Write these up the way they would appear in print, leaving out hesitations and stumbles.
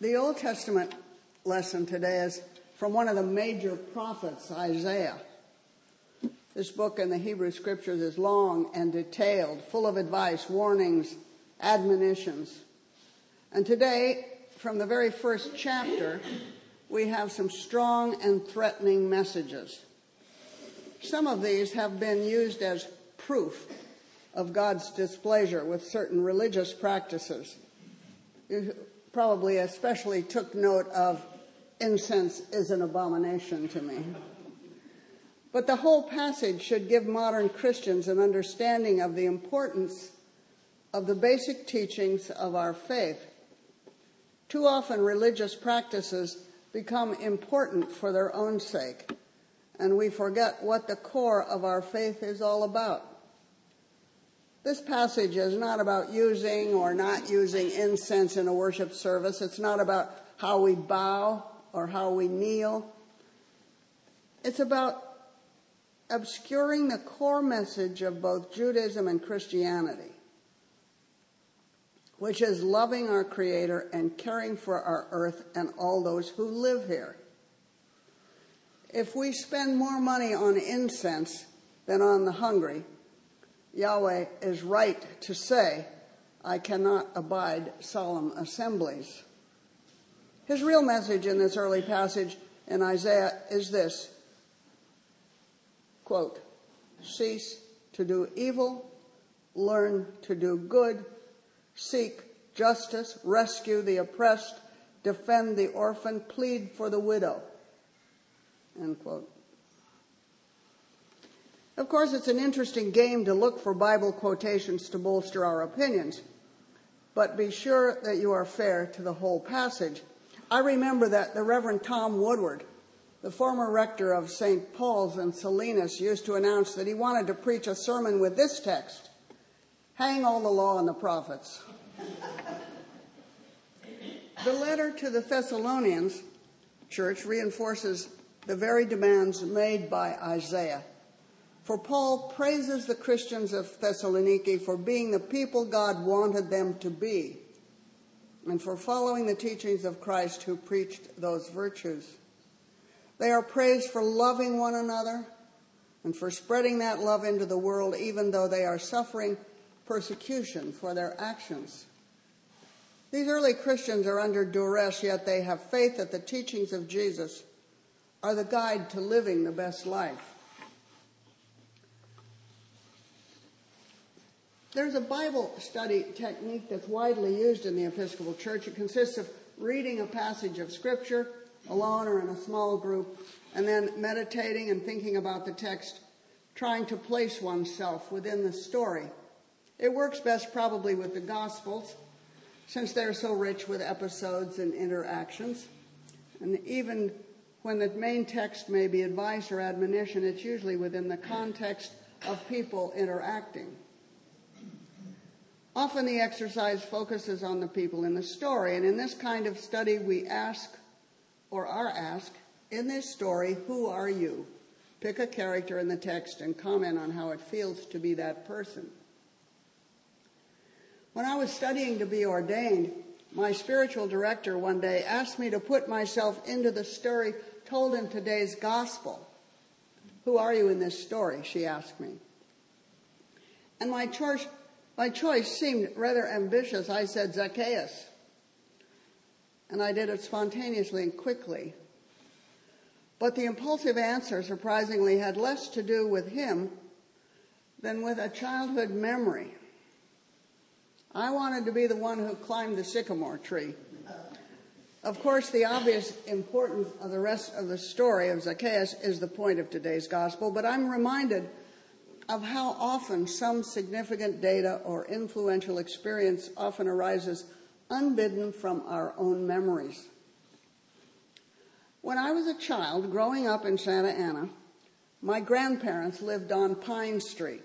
The Old Testament lesson today is from one of the major prophets, Isaiah. This book in the Hebrew Scriptures is long and detailed, full of advice, warnings, admonitions. And today, from the very first chapter, we have some strong and threatening messages. Some of these have been used as proof of God's displeasure with certain religious practices. You probably especially took note of "Incense is an abomination to me." But the whole passage should give modern Christians an understanding of the importance of the basic teachings of our faith. Too often religious practices become important for their own sake, and we forget what the core of our faith is all about. This passage is not about using or not using incense in a worship service. It's not about how we bow or how we kneel. It's about obscuring the core message of both Judaism and Christianity, which is loving our Creator and caring for our earth and all those who live here. If we spend more money on incense than on the hungry, Yahweh is right to say, "I cannot abide solemn assemblies." His real message in this early passage in Isaiah is this, quote, "Cease to do evil, learn to do good, seek justice, rescue the oppressed, defend the orphan, plead for the widow," end quote. Of course, it's an interesting game to look for Bible quotations to bolster our opinions, but be sure that you are fair to the whole passage. I remember that the Reverend Tom Woodward, the former rector of St. Paul's in Salinas, used to announce that he wanted to preach a sermon with this text, "Hang all the law and the prophets." The letter to the Thessalonians church reinforces the very demands made by Isaiah. For Paul praises the Christians of Thessaloniki for being the people God wanted them to be, and for following the teachings of Christ who preached those virtues. They are praised for loving one another and for spreading that love into the world, even though they are suffering persecution for their actions. These early Christians are under duress, yet they have faith that the teachings of Jesus are the guide to living the best life. There's a Bible study technique that's widely used in the Episcopal Church. It consists of reading a passage of Scripture, alone or in a small group, and then meditating and thinking about the text, trying to place oneself within the story. It works best probably with the Gospels, since they're so rich with episodes and interactions. And even when the main text may be advice or admonition, it's usually within the context of people interacting. Often the exercise focuses on the people in the story, and in this kind of study we ask, or are asked, in this story, who are you? Pick a character in the text and comment on how it feels to be that person. When I was studying to be ordained, my spiritual director one day asked me to put myself into the story told in today's gospel. "Who are you in this story?" she asked me. And my choice seemed rather ambitious. I said, "Zacchaeus." And I did it spontaneously and quickly. But the impulsive answer, surprisingly, had less to do with him than with a childhood memory. I wanted to be the one who climbed the sycamore tree. Of course, the obvious importance of the rest of the story of Zacchaeus is the point of today's gospel, but I'm reminded of how often some significant data or influential experience often arises unbidden from our own memories. When I was a child growing up in Santa Ana, my grandparents lived on Pine Street,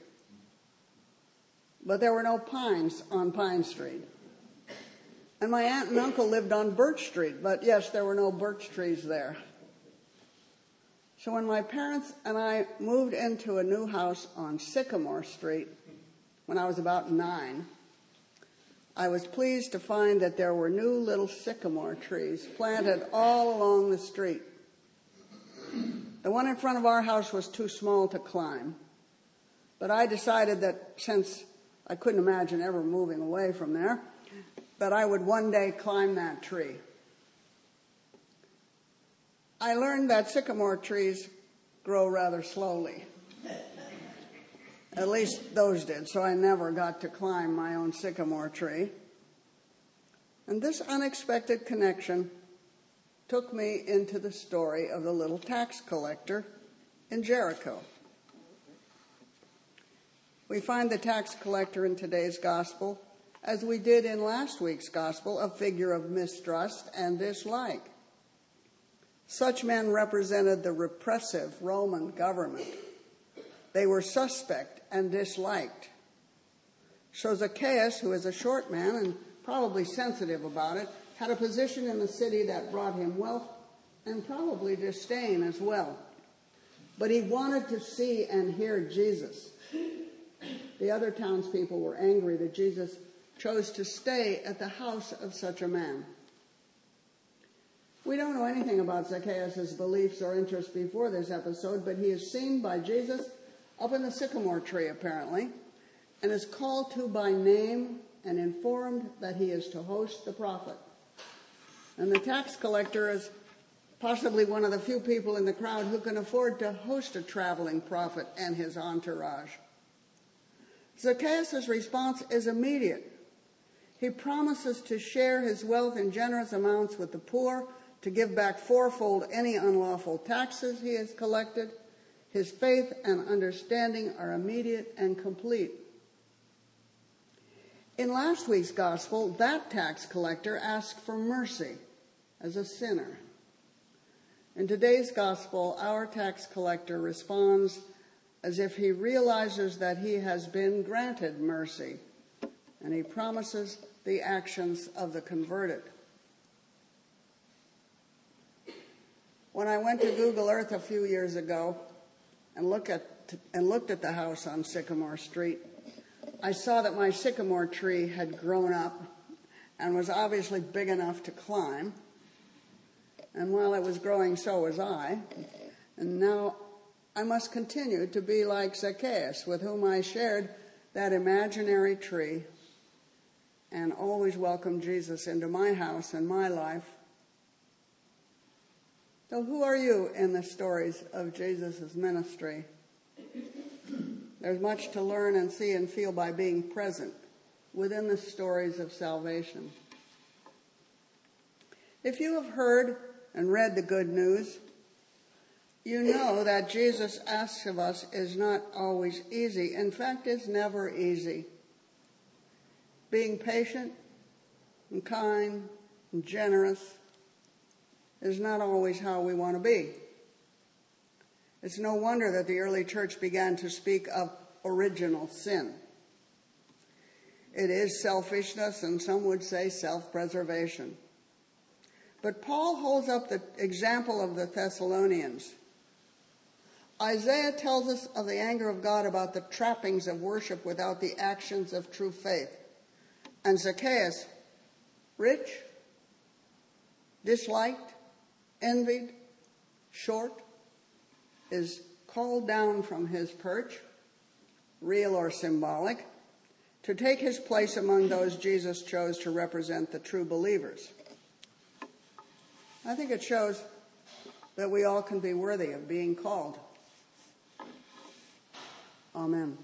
but there were no pines on Pine Street. And my aunt and uncle lived on Birch Street, but yes, there were no birch trees there. So when my parents and I moved into a new house on Sycamore Street when I was about 9, I was pleased to find that there were new little sycamore trees planted all along the street. The one in front of our house was too small to climb, but I decided that since I couldn't imagine ever moving away from there, that I would one day climb that tree. I learned that sycamore trees grow rather slowly. At least those did, so I never got to climb my own sycamore tree. And this unexpected connection took me into the story of the little tax collector in Jericho. We find the tax collector in today's gospel, as we did in last week's gospel, a figure of mistrust and dislike. Such men represented the repressive Roman government. They were suspect and disliked. So Zacchaeus, who is a short man and probably sensitive about it, had a position in the city that brought him wealth and probably disdain as well. But he wanted to see and hear Jesus. The other townspeople were angry that Jesus chose to stay at the house of such a man. We don't know anything about Zacchaeus' beliefs or interests before this episode, but he is seen by Jesus up in the sycamore tree, apparently, and is called to by name and informed that he is to host the prophet. And the tax collector is possibly one of the few people in the crowd who can afford to host a traveling prophet and his entourage. Zacchaeus' response is immediate. He promises to share his wealth in generous amounts with the poor, to give back fourfold any unlawful taxes he has collected. His faith and understanding are immediate and complete. In last week's gospel, that tax collector asked for mercy as a sinner. In today's gospel, our tax collector responds as if he realizes that he has been granted mercy, and he promises the actions of the converted. When I went to Google Earth a few years ago and looked at the house on Sycamore Street, I saw that my sycamore tree had grown up and was obviously big enough to climb. And while it was growing, so was I. And now I must continue to be like Zacchaeus, with whom I shared that imaginary tree and always welcome Jesus into my house and my life. So who are you in the stories of Jesus' ministry? There's much to learn and see and feel by being present within the stories of salvation. If you have heard and read the good news, you know that Jesus asks of us is not always easy. In fact, it's never easy. Being patient and kind and generous is not always how we want to be. It's no wonder that the early church began to speak of original sin. It is selfishness, and some would say self-preservation. But Paul holds up the example of the Thessalonians. Isaiah tells us of the anger of God about the trappings of worship without the actions of true faith. And Zacchaeus, rich, disliked, envied, short, is called down from his perch, real or symbolic, to take his place among those Jesus chose to represent the true believers. I think it shows that we all can be worthy of being called. Amen.